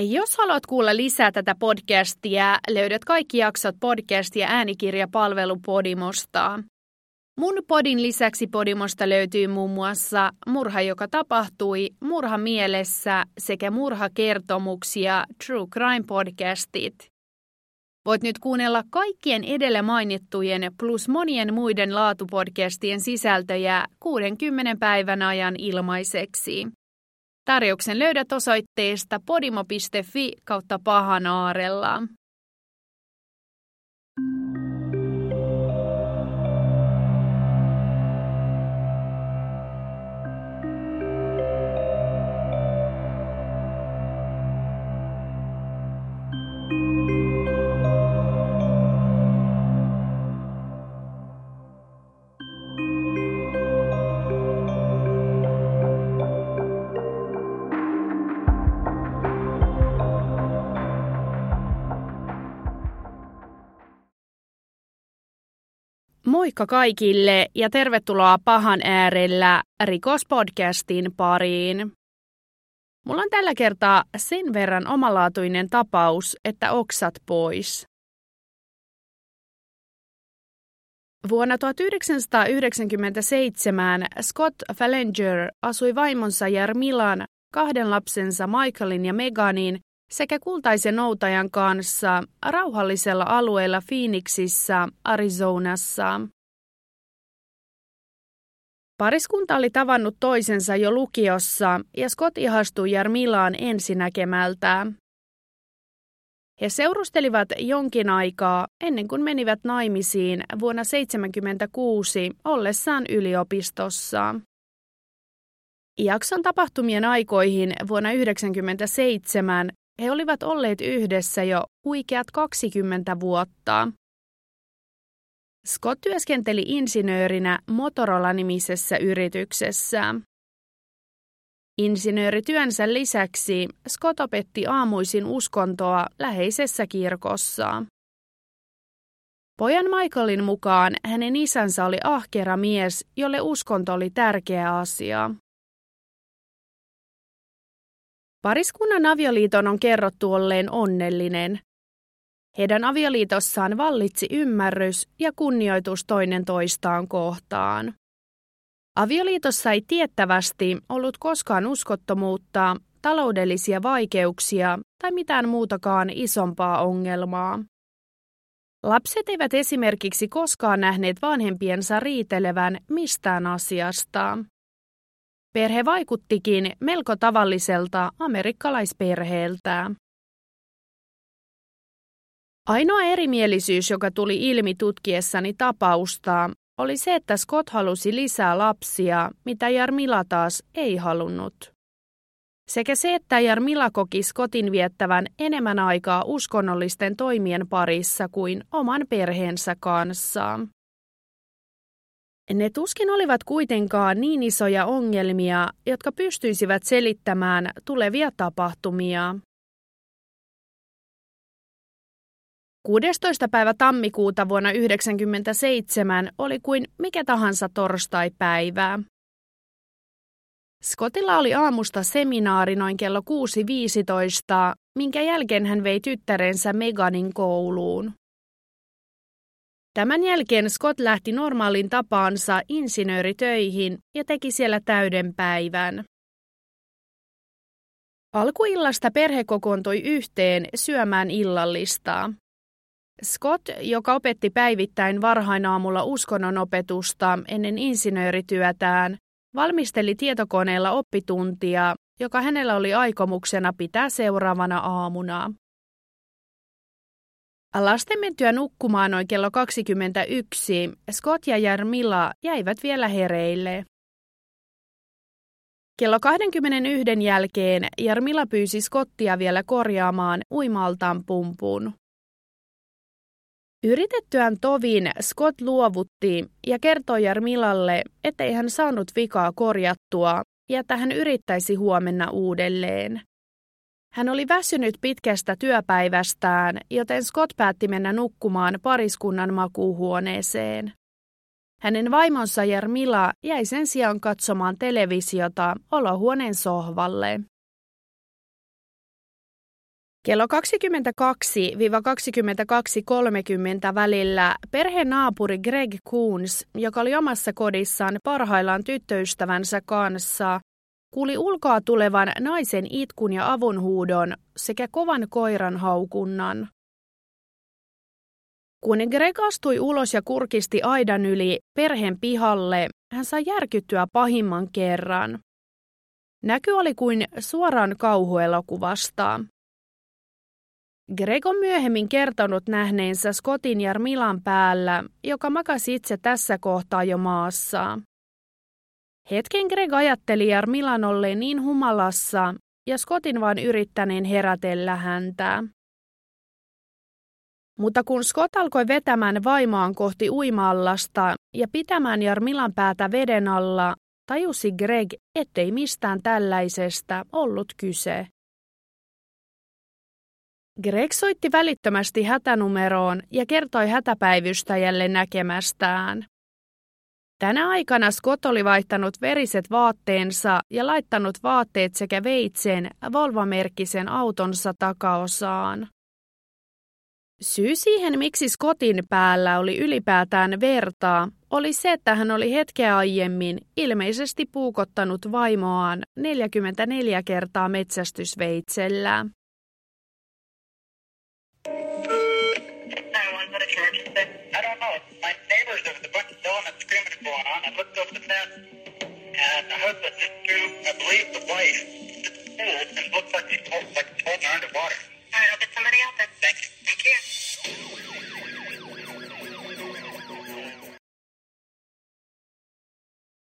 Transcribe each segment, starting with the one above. Jos haluat kuulla lisää tätä podcastia, löydät kaikki jaksot podcastia äänikirjapalvelu Podimosta. Mun podin lisäksi Podimosta löytyy muun muassa Murha, joka tapahtui, Murha mielessä sekä murhakertomuksia, True Crime-podcastit. Voit nyt kuunnella kaikkien edellä mainittujen plus monien muiden laatupodcastien sisältöjä 60 päivän ajan ilmaiseksi. Tarjouksen löydät osoitteesta podimo.fi/pahanaarella. Moikka kaikille ja tervetuloa Pahan äärellä rikospodcastin pariin. Mulla on tällä kertaa sen verran omalaatuinen tapaus, että oksat pois. Vuonna 1997 Scott Falater asui vaimonsa Jarmilan, kahden lapsensa Michaelin ja Meganin sekä kultaisen noutajan kanssa rauhallisella alueella Phoenixissa, Arizonassa. Pariskunta oli tavannut toisensa jo lukiossa ja Scott ihastui Jarmilaan ensinäkemältä. He seurustelivat jonkin aikaa ennen kuin menivät naimisiin vuonna 1976 ollessaan yliopistossa. Jakson tapahtumien aikoihin vuonna 1997 he olivat olleet yhdessä jo huikeat 20 vuotta. Scott työskenteli insinöörinä Motorola-nimisessä yrityksessä. Insinöörityönsä lisäksi Scott opetti aamuisin uskontoa läheisessä kirkossa. Pojan Michaelin mukaan hänen isänsä oli ahkera mies, jolle uskonto oli tärkeä asia. Pariskunnan avioliiton on kerrottu olleen onnellinen. Heidän avioliitossaan vallitsi ymmärrys ja kunnioitus toinen toistaan kohtaan. Avioliitossa ei tiettävästi ollut koskaan uskottomuutta, taloudellisia vaikeuksia tai mitään muutakaan isompaa ongelmaa. Lapset eivät esimerkiksi koskaan nähneet vanhempiensa riitelevän mistään asiasta. Perhe vaikuttikin melko tavalliselta amerikkalaisperheeltä. Ainoa erimielisyys, joka tuli ilmi tutkiessani tapausta, oli se, että Scott halusi lisää lapsia, mitä Jarmila taas ei halunnut. Sekä se, että Jarmila koki Scottin viettävän enemmän aikaa uskonnollisten toimien parissa kuin oman perheensä kanssa. Ne tuskin olivat kuitenkaan niin isoja ongelmia, jotka pystyisivät selittämään tulevia tapahtumia. 16. päivä tammikuuta vuonna 1997 oli kuin mikä tahansa torstaipäivää. Scottilla oli aamusta seminaari noin kello 6.15, minkä jälkeen hän vei tyttärensä Meganin kouluun. Tämän jälkeen Scott lähti normaalin tapaansa insinööritöihin ja teki siellä täyden päivän. Alkuillasta perhe kokoontui yhteen syömään illallista. Scott, joka opetti päivittäin varhain aamulla uskonnonopetusta ennen insinöörityötään, valmisteli tietokoneella oppituntia, joka hänellä oli aikomuksena pitää seuraavana aamuna. Lasten mentyä nukkumaan noin kello 21, Scott ja Jarmila jäivät vielä hereille. Kello 21 jälkeen Jarmila pyysi Scottia vielä korjaamaan uimaltaan pumpun. Yritettyään tovin Scott luovutti ja kertoi Jarmilalle, ettei hän saanut vikaa korjattua ja että hän yrittäisi huomenna uudelleen. Hän oli väsynyt pitkästä työpäivästään, joten Scott päätti mennä nukkumaan pariskunnan makuuhuoneeseen. Hänen vaimonsa Jarmila jäi sen sijaan katsomaan televisiota olohuoneen sohvalle. Kello 22–22:30 välillä perhenaapuri Greg Coons, joka oli omassa kodissaan parhaillaan tyttöystävänsä kanssa, kuuli ulkoa tulevan naisen itkun ja avunhuudon sekä kovan koiran haukunnan. Kun Greg astui ulos ja kurkisti aidan yli perheen pihalle, hän sai järkyttyä pahimman kerran. Näky oli kuin suoraan kauhuelokuvasta. Greg on myöhemmin kertonut nähneensä Scottin Jarmilan päällä, joka makasi itse tässä kohtaa jo maassa. Hetken Greg ajatteli Jarmilan olleen niin humalassa ja Scottin vaan yrittäneen herätellä häntä. Mutta kun Scott alkoi vetämään vaimaan kohti uima-allasta ja pitämään Jarmilan päätä veden alla, tajusi Greg, ettei mistään tällaisesta ollut kyse. Greg soitti välittömästi hätänumeroon ja kertoi hätäpäivystäjälle näkemästään. Tänä aikana Scott oli vaihtanut veriset vaatteensa ja laittanut vaatteet sekä veitsen Volvo-merkkisen autonsa takaosaan. Syy siihen, miksi Scottin päällä oli ylipäätään vertaa, oli se, että hän oli hetkeä aiemmin ilmeisesti puukottanut vaimoaan 44 kertaa metsästysveitsellä.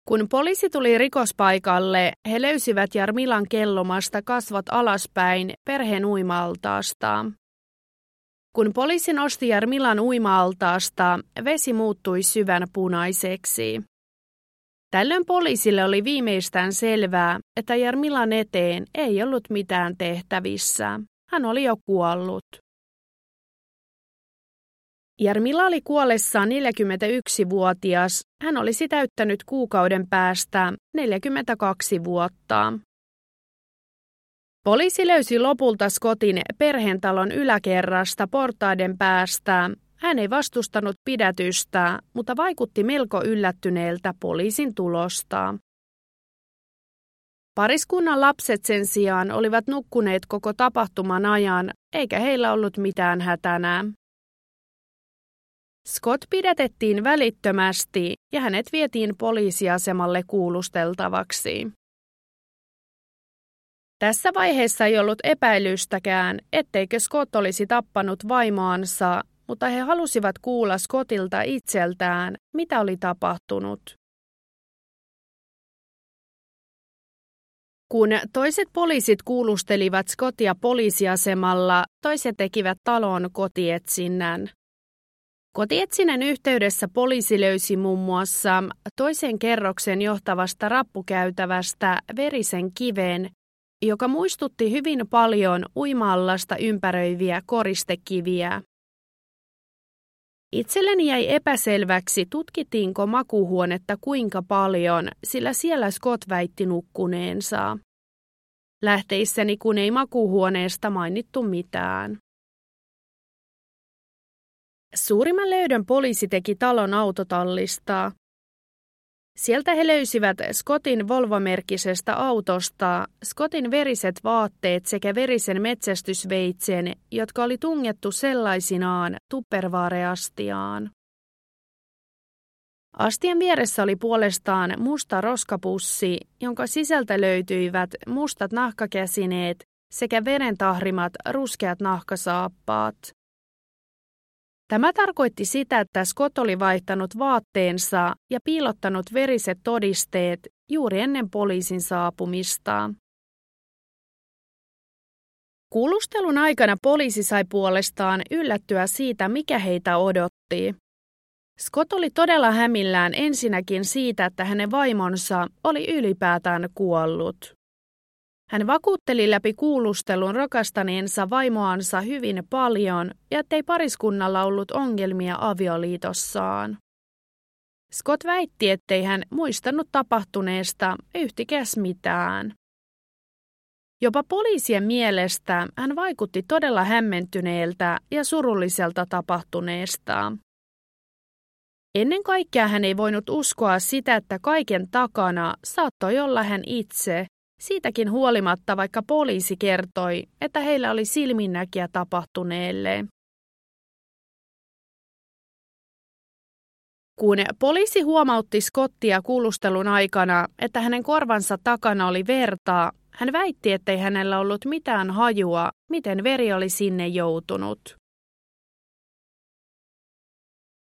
Kun poliisi tuli rikospaikalle, he löysivät Jarmilan kellomasta kasvot alaspäin perheen uima-altaasta. Kun poliisi nosti Jarmilan uima-altaasta, vesi muuttui syvän punaiseksi. Tällöin poliisille oli viimeistään selvää, että Jarmilan eteen ei ollut mitään tehtävissä. Hän oli jo kuollut. Jarmila oli kuollessaan 41-vuotias. Hän olisi täyttänyt kuukauden päästä 42 vuotta. Poliisi löysi lopulta Scottin perheentalon yläkerrasta portaiden päästä. Hän ei vastustanut pidätystä, mutta vaikutti melko yllättyneeltä poliisin tulosta. Pariskunnan lapset sen sijaan olivat nukkuneet koko tapahtuman ajan, eikä heillä ollut mitään hätänä. Scott pidätettiin välittömästi ja hänet vietiin poliisiasemalle kuulusteltavaksi. Tässä vaiheessa ei ollut epäilystäkään, etteikö Scott olisi tappanut vaimoansa, mutta he halusivat kuulla Scottilta itseltään, mitä oli tapahtunut. Kun toiset poliisit kuulustelivat Scottia poliisiasemalla, toiset tekivät talon kotietsinnän. Kotietsinnän yhteydessä poliisi löysi muun muassa toisen kerroksen johtavasta rappukäytävästä verisen kiven, joka muistutti hyvin paljon uima-allasta ympäröiviä koristekiviä. Itselleni jäi epäselväksi, tutkittiinko makuuhuonetta kuinka paljon, sillä siellä Scott väitti nukkuneensa. Lähteissäni kun ei makuuhuoneesta mainittu mitään. Suurimman löydön poliisi teki talon autotallista. Sieltä he löysivät Scottin Volvo-merkkisestä autosta Scottin veriset vaatteet sekä verisen metsästysveitsen, jotka oli tungettu sellaisinaan tupperware-astiaan. Astian vieressä oli puolestaan musta roskapussi, jonka sisältä löytyivät mustat nahkakäsineet sekä veren tahrimat ruskeat nahkasaappaat. Tämä tarkoitti sitä, että Scott oli vaihtanut vaatteensa ja piilottanut veriset todisteet juuri ennen poliisin saapumista. Kuulustelun aikana poliisi sai puolestaan yllättyä siitä, mikä heitä odotti. Scott oli todella hämillään ensinnäkin siitä, että hänen vaimonsa oli ylipäätään kuollut. Hän vakuutteli läpi kuulustelun rakastaneensa vaimoansa hyvin paljon ja ettei pariskunnalla ollut ongelmia avioliitossaan. Scott väitti, ettei hän muistanut tapahtuneesta yhtikäs mitään. Jopa poliisien mielestä hän vaikutti todella hämmentyneeltä ja surulliselta tapahtuneesta. Ennen kaikkea hän ei voinut uskoa sitä, että kaiken takana saattoi olla hän itse, siitäkin huolimatta vaikka poliisi kertoi, että heillä oli silminnäkijä tapahtuneelle. Kun poliisi huomautti Scottia kuulustelun aikana, että hänen korvansa takana oli vertaa, hän väitti, ettei hänellä ollut mitään hajua, miten veri oli sinne joutunut.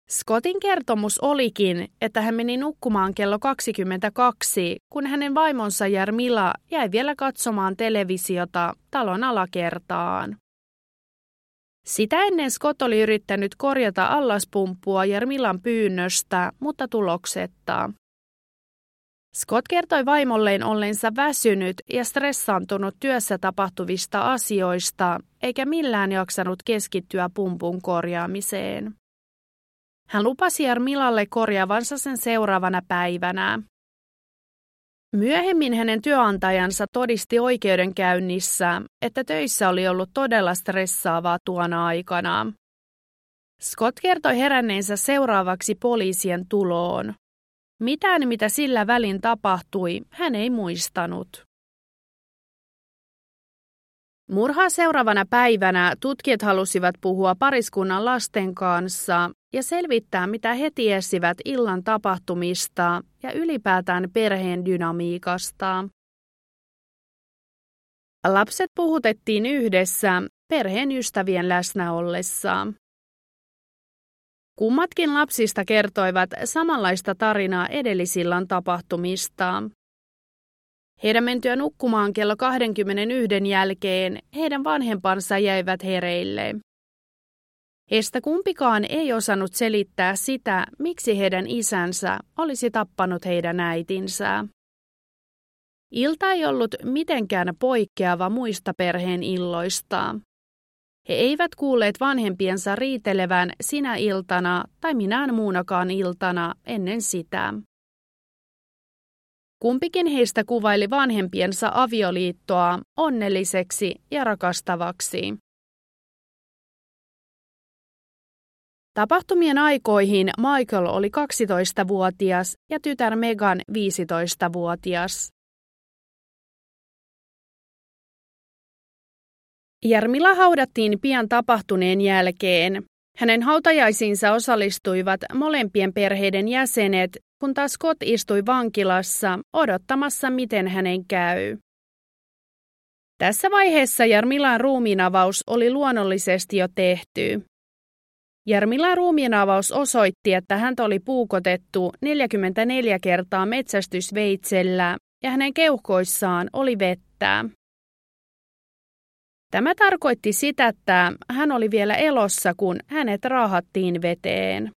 Scottin kertomus olikin, että hän meni nukkumaan kello 22, kun hänen vaimonsa Jarmila jäi vielä katsomaan televisiota talon alakertaan. Sitä ennen Scott oli yrittänyt korjata allaspumppua Jarmilan pyynnöstä, mutta tuloksetta. Scott kertoi vaimolleen olleensa väsynyt ja stressaantunut työssä tapahtuvista asioista, eikä millään jaksanut keskittyä pumpun korjaamiseen. Hän lupasi Jarmilalle korjaavansa sen seuraavana päivänä. Myöhemmin hänen työantajansa todisti oikeudenkäynnissä, että töissä oli ollut todella stressaavaa tuona aikana. Scott kertoi heränneensä seuraavaksi poliisien tuloon. Mitään, mitä sillä välin tapahtui, hän ei muistanut. Murhaa seuraavana päivänä tutkijat halusivat puhua pariskunnan lasten kanssa ja selvittää, mitä he tiesivät illan tapahtumista ja ylipäätään perheen dynamiikasta. Lapset puhutettiin yhdessä perheen ystävien läsnä ollessa. Kummatkin lapsista kertoivat samanlaista tarinaa edellisillan tapahtumista. Heidän mentyä nukkumaan kello 21 jälkeen heidän vanhempansa jäivät hereille. Heistä kumpikaan ei osannut selittää sitä, miksi heidän isänsä olisi tappanut heidän äitinsä. Ilta ei ollut mitenkään poikkeava muista perheen illoista. He eivät kuulleet vanhempiensa riitelevän sinä iltana tai minään muunakaan iltana ennen sitä. Kumpikin heistä kuvaili vanhempiensa avioliittoa onnelliseksi ja rakastavaksi. Tapahtumien aikoihin Michael oli 12-vuotias ja tytär Megan 15-vuotias. Jarmila haudattiin pian tapahtuneen jälkeen. Hänen hautajaisiinsa osallistuivat molempien perheiden jäsenet, kun taas Scott istui vankilassa odottamassa, miten hänen käy. Tässä vaiheessa Jarmilan ruumiinavaus oli luonnollisesti jo tehty. Jarmilan ruumiinavaus osoitti, että häntä oli puukotettu 44 kertaa metsästysveitsellä ja hänen keuhkoissaan oli vettä. Tämä tarkoitti sitä, että hän oli vielä elossa, kun hänet raahattiin veteen.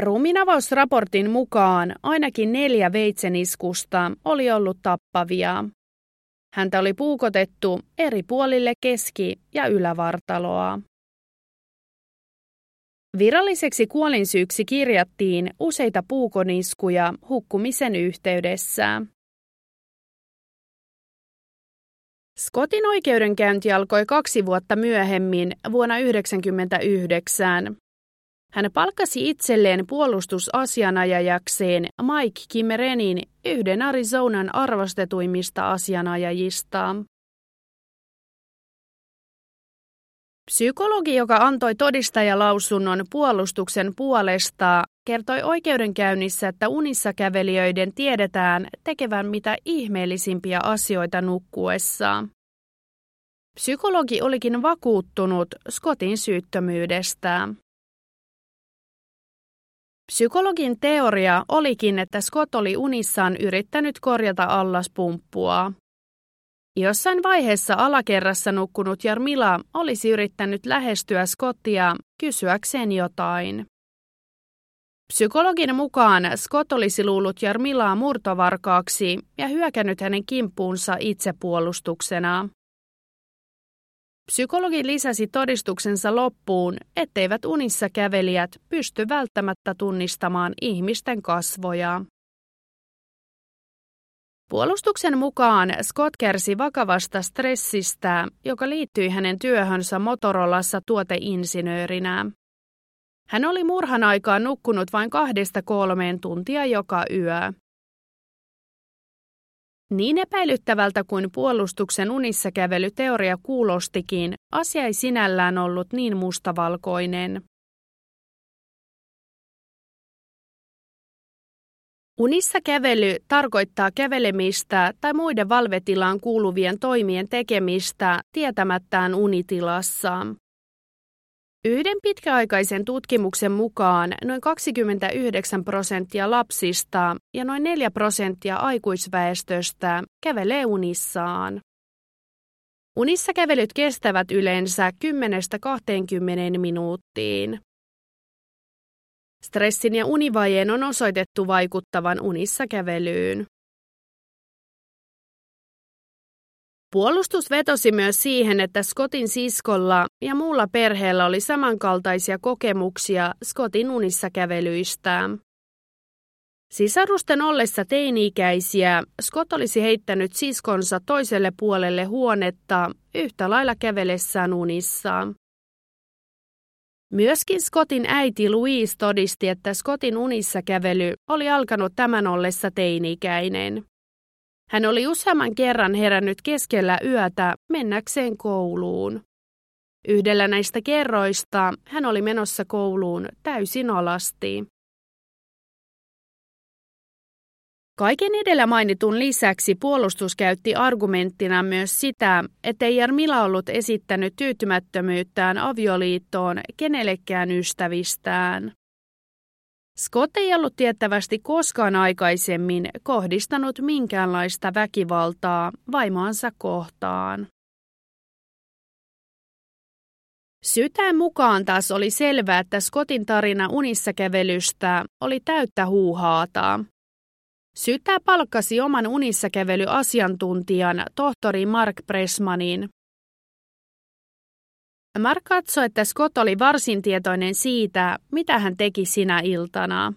Ruumiinavausraportin mukaan ainakin 4 veitseniskusta oli ollut tappavia. Häntä oli puukotettu eri puolille keski- ja ylävartaloa. Viralliseksi kuolinsyyksi kirjattiin useita puukoniskuja hukkumisen yhteydessä. Scottin oikeudenkäynti alkoi 2 vuotta myöhemmin, vuonna 1999. Hän palkkasi itselleen puolustusasianajajakseen Mike Kimmerenin, yhden Arizonan arvostetuimmista asianajajista. Psykologi, joka antoi todistajalausunnon puolustuksen puolesta, kertoi oikeudenkäynnissä, että unissakävelijöiden tiedetään tekevän mitä ihmeellisimpiä asioita nukkuessa. Psykologi olikin vakuuttunut Scottin syyttömyydestä. Psykologin teoria olikin, että Scott oli unissaan yrittänyt korjata allaspumppua. Jossain vaiheessa alakerrassa nukkunut Jarmila olisi yrittänyt lähestyä Scottia kysyäkseen jotain. Psykologin mukaan Scott olisi luullut Jarmilaa murtovarkaaksi ja hyökännyt hänen kimppuunsa itsepuolustuksena. Psykologi lisäsi todistuksensa loppuun, etteivät unissa kävelijät pysty välttämättä tunnistamaan ihmisten kasvoja. Puolustuksen mukaan Scott kärsi vakavasta stressistä, joka liittyi hänen työhönsä Motorolassa tuoteinsinöörinä. Hän oli murhan aikaan nukkunut vain 2–3 tuntia joka yö. Niin epäilyttävältä kuin puolustuksen unissakävelyteoria kuulostikin, asia ei sinällään ollut niin mustavalkoinen. Unissa kävely tarkoittaa kävelemistä tai muiden valvetilaan kuuluvien toimien tekemistä tietämättään unitilassa. Yhden pitkäaikaisen tutkimuksen mukaan noin 29% lapsista ja noin 4% aikuisväestöstä kävelee unissaan. Unissa kävelyt kestävät yleensä 10–20 minuuttiin. Stressin ja univajeen on osoitettu vaikuttavan unissa kävelyyn. Puolustus vetosi myös siihen, että Scottin siskolla ja muulla perheellä oli samankaltaisia kokemuksia Scottin unissa kävelyistä. Sisarusten ollessa teini-ikäisiä Scott olisi heittänyt siskonsa toiselle puolelle huonetta yhtä lailla kävellessään unissa. Myöskin Scottin äiti Louise todisti, että Scottin unissa kävely oli alkanut tämän ollessa teini-ikäinen. Hän oli useamman kerran herännyt keskellä yötä mennäkseen kouluun. Yhdellä näistä kerroista hän oli menossa kouluun täysin alasti. Kaiken edellä mainitun lisäksi puolustus käytti argumenttina myös sitä, ettei Jarmila ollut esittänyt tyytymättömyyttään avioliittoon kenellekään ystävistään. Scott ei ollut tiettävästi koskaan aikaisemmin kohdistanut minkäänlaista väkivaltaa vaimoansa kohtaan. Syytään mukaan taas oli selvää, että Scottin tarina unissa kävelystä oli täyttä huuhaata. Syyttäjä palkkasi oman unissakävelyasiantuntijan tohtori Mark Pressmanin. Mark katsoi, että Scott oli varsin tietoinen siitä, mitä hän teki sinä iltana.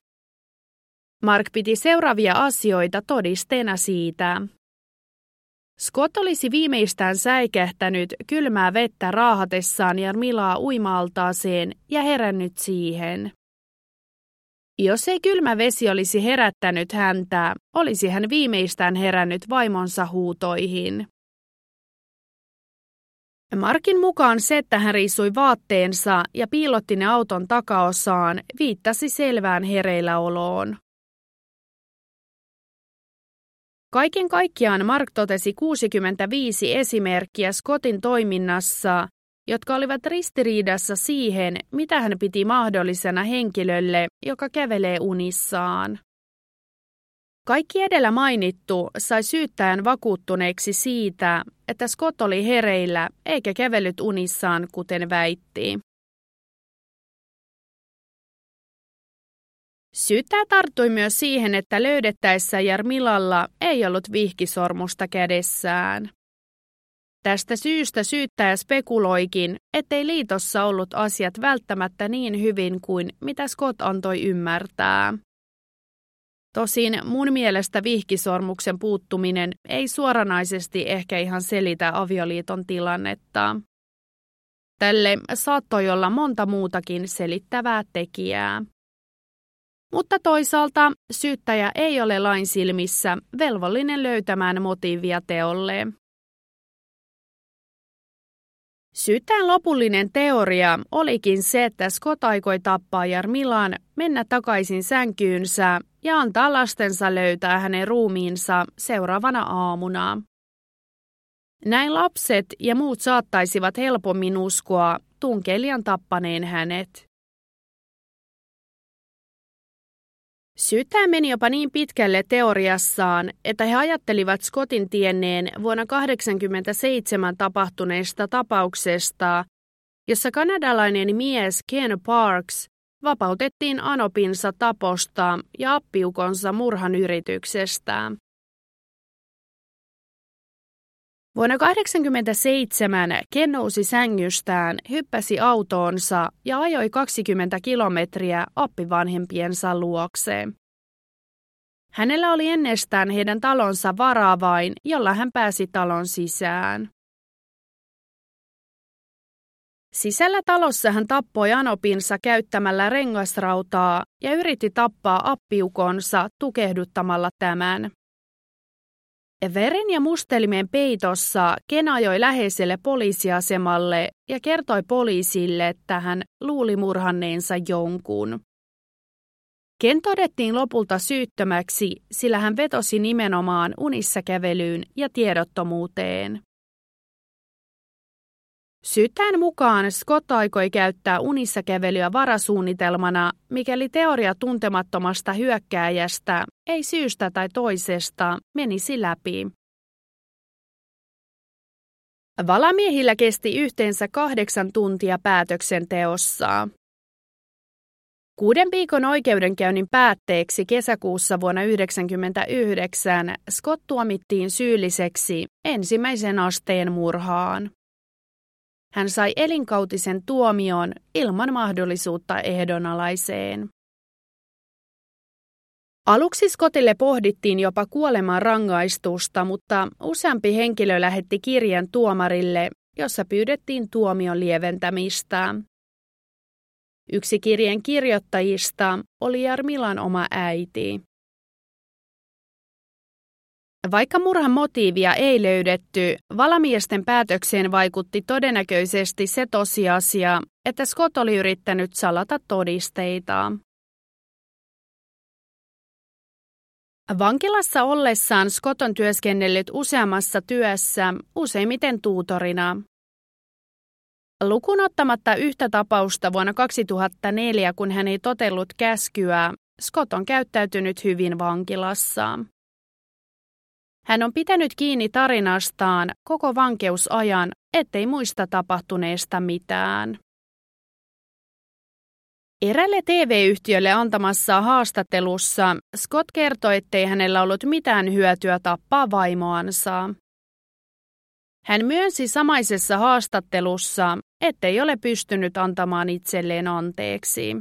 Mark piti seuraavia asioita todisteena siitä. Scott olisi viimeistään säikähtänyt kylmää vettä raahatessaan Jarmilaa uima-altaaseen ja herännyt siihen. Jos ei kylmä vesi olisi herättänyt häntä, olisi hän viimeistään herännyt vaimonsa huutoihin. Markin mukaan se, että hän riisui vaatteensa ja piilotti ne auton takaosaan, viittasi selvään hereilläoloon. Kaiken kaikkiaan Mark totesi 65 esimerkkiä Scottin toiminnassa, jotka olivat ristiriidassa siihen, mitä hän piti mahdollisena henkilölle, joka kävelee unissaan. Kaikki edellä mainittu sai syyttäjän vakuuttuneeksi siitä, että Scott oli hereillä eikä kävellyt unissaan, kuten väitti. Syyttäjä tarttui myös siihen, että löydettäessä Jarmilalla ei ollut vihkisormusta kädessään. Tästä syystä syyttäjä spekuloikin, ettei liitossa ollut asiat välttämättä niin hyvin kuin mitä Scott antoi ymmärtää. Tosin mun mielestä vihkisormuksen puuttuminen ei suoranaisesti ehkä ihan selitä avioliiton tilannetta. Tälle saattoi olla monta muutakin selittävää tekijää. Mutta toisaalta syyttäjä ei ole lain silmissä velvollinen löytämään motiivia teolle. Syyttäjän lopullinen teoria olikin se, että Scott aikoi tappaa Jarmilan, mennä takaisin sänkyynsä ja antaa lastensa löytää hänen ruumiinsa seuraavana aamuna. Näin lapset ja muut saattaisivat helpommin uskoa tunkeilijan tappaneen hänet. Syyttäjä meni jopa niin pitkälle teoriassaan, että he ajattelivat Scottin tienneen vuonna 1987 tapahtuneesta tapauksesta, jossa kanadalainen mies Ken Parks vapautettiin anopinsa taposta ja appiukonsa murhan yrityksestä. Vuonna 1987 Ken nousi sängystään, hyppäsi autoonsa ja ajoi 20 kilometriä appivanhempiensa luokse. Hänellä oli ennestään heidän talonsa varavain, jolla hän pääsi talon sisään. Sisällä talossa hän tappoi anopinsa käyttämällä rengasrautaa ja yritti tappaa appiukonsa tukehduttamalla tämän. Veren ja mustelimien peitossa Ken ajoi läheiselle poliisiasemalle ja kertoi poliisille, että hän luuli murhanneensa jonkun. Ken todettiin lopulta syyttömäksi, sillä hän vetosi nimenomaan unissa kävelyyn ja tiedottomuuteen. Syyttäjän mukaan Scott aikoi käyttää unissa kävelyä varasuunnitelmana, mikäli teoria tuntemattomasta hyökkääjästä ei syystä tai toisesta menisi läpi. Valamiehillä kesti yhteensä 8 tuntia päätöksenteossa. 6 viikon oikeudenkäynnin päätteeksi kesäkuussa vuonna 1999 Scott tuomittiin syylliseksi ensimmäisen asteen murhaan. Hän sai elinkautisen tuomion ilman mahdollisuutta ehdonalaiseen. Aluksi Scottille pohdittiin jopa kuoleman rangaistusta, mutta useampi henkilö lähetti kirjeen tuomarille, jossa pyydettiin tuomion lieventämistä. Yksi kirjeen kirjoittajista oli Jarmilan oma äiti. Vaikka murhan motiivia ei löydetty, valamiesten päätökseen vaikutti todennäköisesti se tosiasia, että Scott oli yrittänyt salata todisteita. Vankilassa ollessaan Scott on työskennellyt useammassa työssä, useimmiten tuutorina. Lukuun ottamatta yhtä tapausta vuonna 2004, kun hän ei totellut käskyä, Scott on käyttäytynyt hyvin vankilassa. Hän on pitänyt kiinni tarinastaan koko vankeusajan, ettei muista tapahtuneesta mitään. Eräälle TV-yhtiölle antamassa haastattelussa Scott kertoi, ettei hänellä ollut mitään hyötyä tappaa vaimoansa. Hän myönsi samaisessa haastattelussa, ettei ole pystynyt antamaan itselleen anteeksi.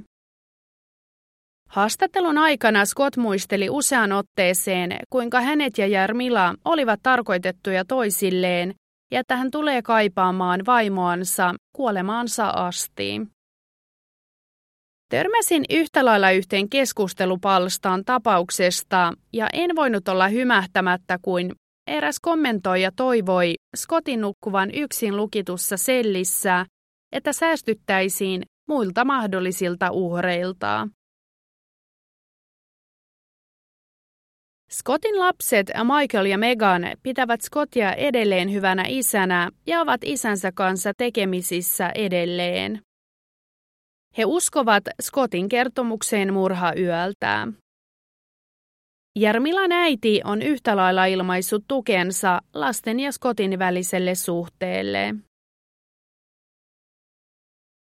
Haastattelun aikana Scott muisteli useaan otteeseen, kuinka hänet ja Jarmila olivat tarkoitettuja toisilleen ja että hän tulee kaipaamaan vaimoansa kuolemaansa asti. Törmäsin yhtä lailla yhteen keskustelupalstaan tapauksesta ja en voinut olla hymähtämättä, kuin eräs kommentoija toivoi Scottin nukkuvan yksin lukitussa sellissä, että säästyttäisiin muilta mahdollisilta uhreilta. Scottin lapset Michael ja Megan pitävät Scottia edelleen hyvänä isänä ja ovat isänsä kanssa tekemisissä edelleen. He uskovat Scottin kertomukseen murhayöltä. Jarmilan äiti on yhtä lailla ilmaissut tukensa lasten ja Scottin väliselle suhteelle.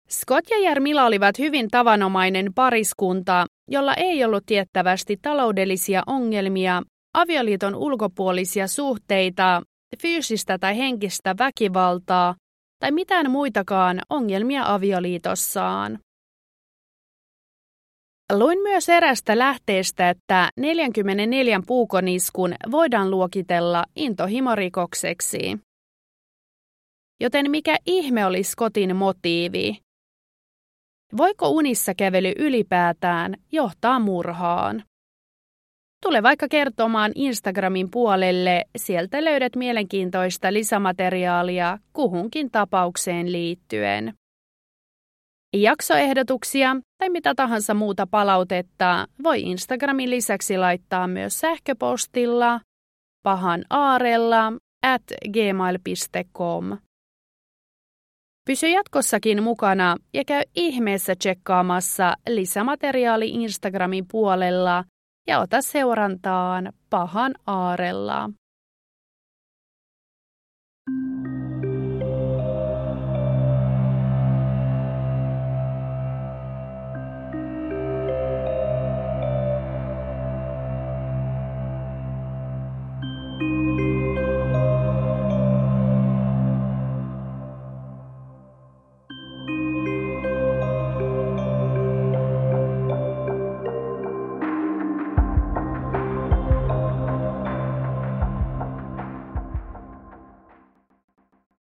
Scott ja Jarmila olivat hyvin tavanomainen pariskunta, jolla ei ollut tiettävästi taloudellisia ongelmia, avioliiton ulkopuolisia suhteita, fyysistä tai henkistä väkivaltaa tai mitään muitakaan ongelmia avioliitossaan. Luin myös erästä lähteestä, että 44 puukoniskun voidaan luokitella intohimorikokseksi. Joten mikä ihme oli Scottin motiivi? Voiko unissa kävely ylipäätään johtaa murhaan? Tule vaikka kertomaan Instagramin puolelle, sieltä löydät mielenkiintoista lisämateriaalia kuhunkin tapaukseen liittyen. Jaksoehdotuksia tai mitä tahansa muuta palautetta voi Instagramin lisäksi laittaa myös sähköpostilla pahanaarella@gmail.com. Pysy jatkossakin mukana ja käy ihmeessä tsekkaamassa lisämateriaali Instagramin puolella ja ota seurantaan Pahan Aarella.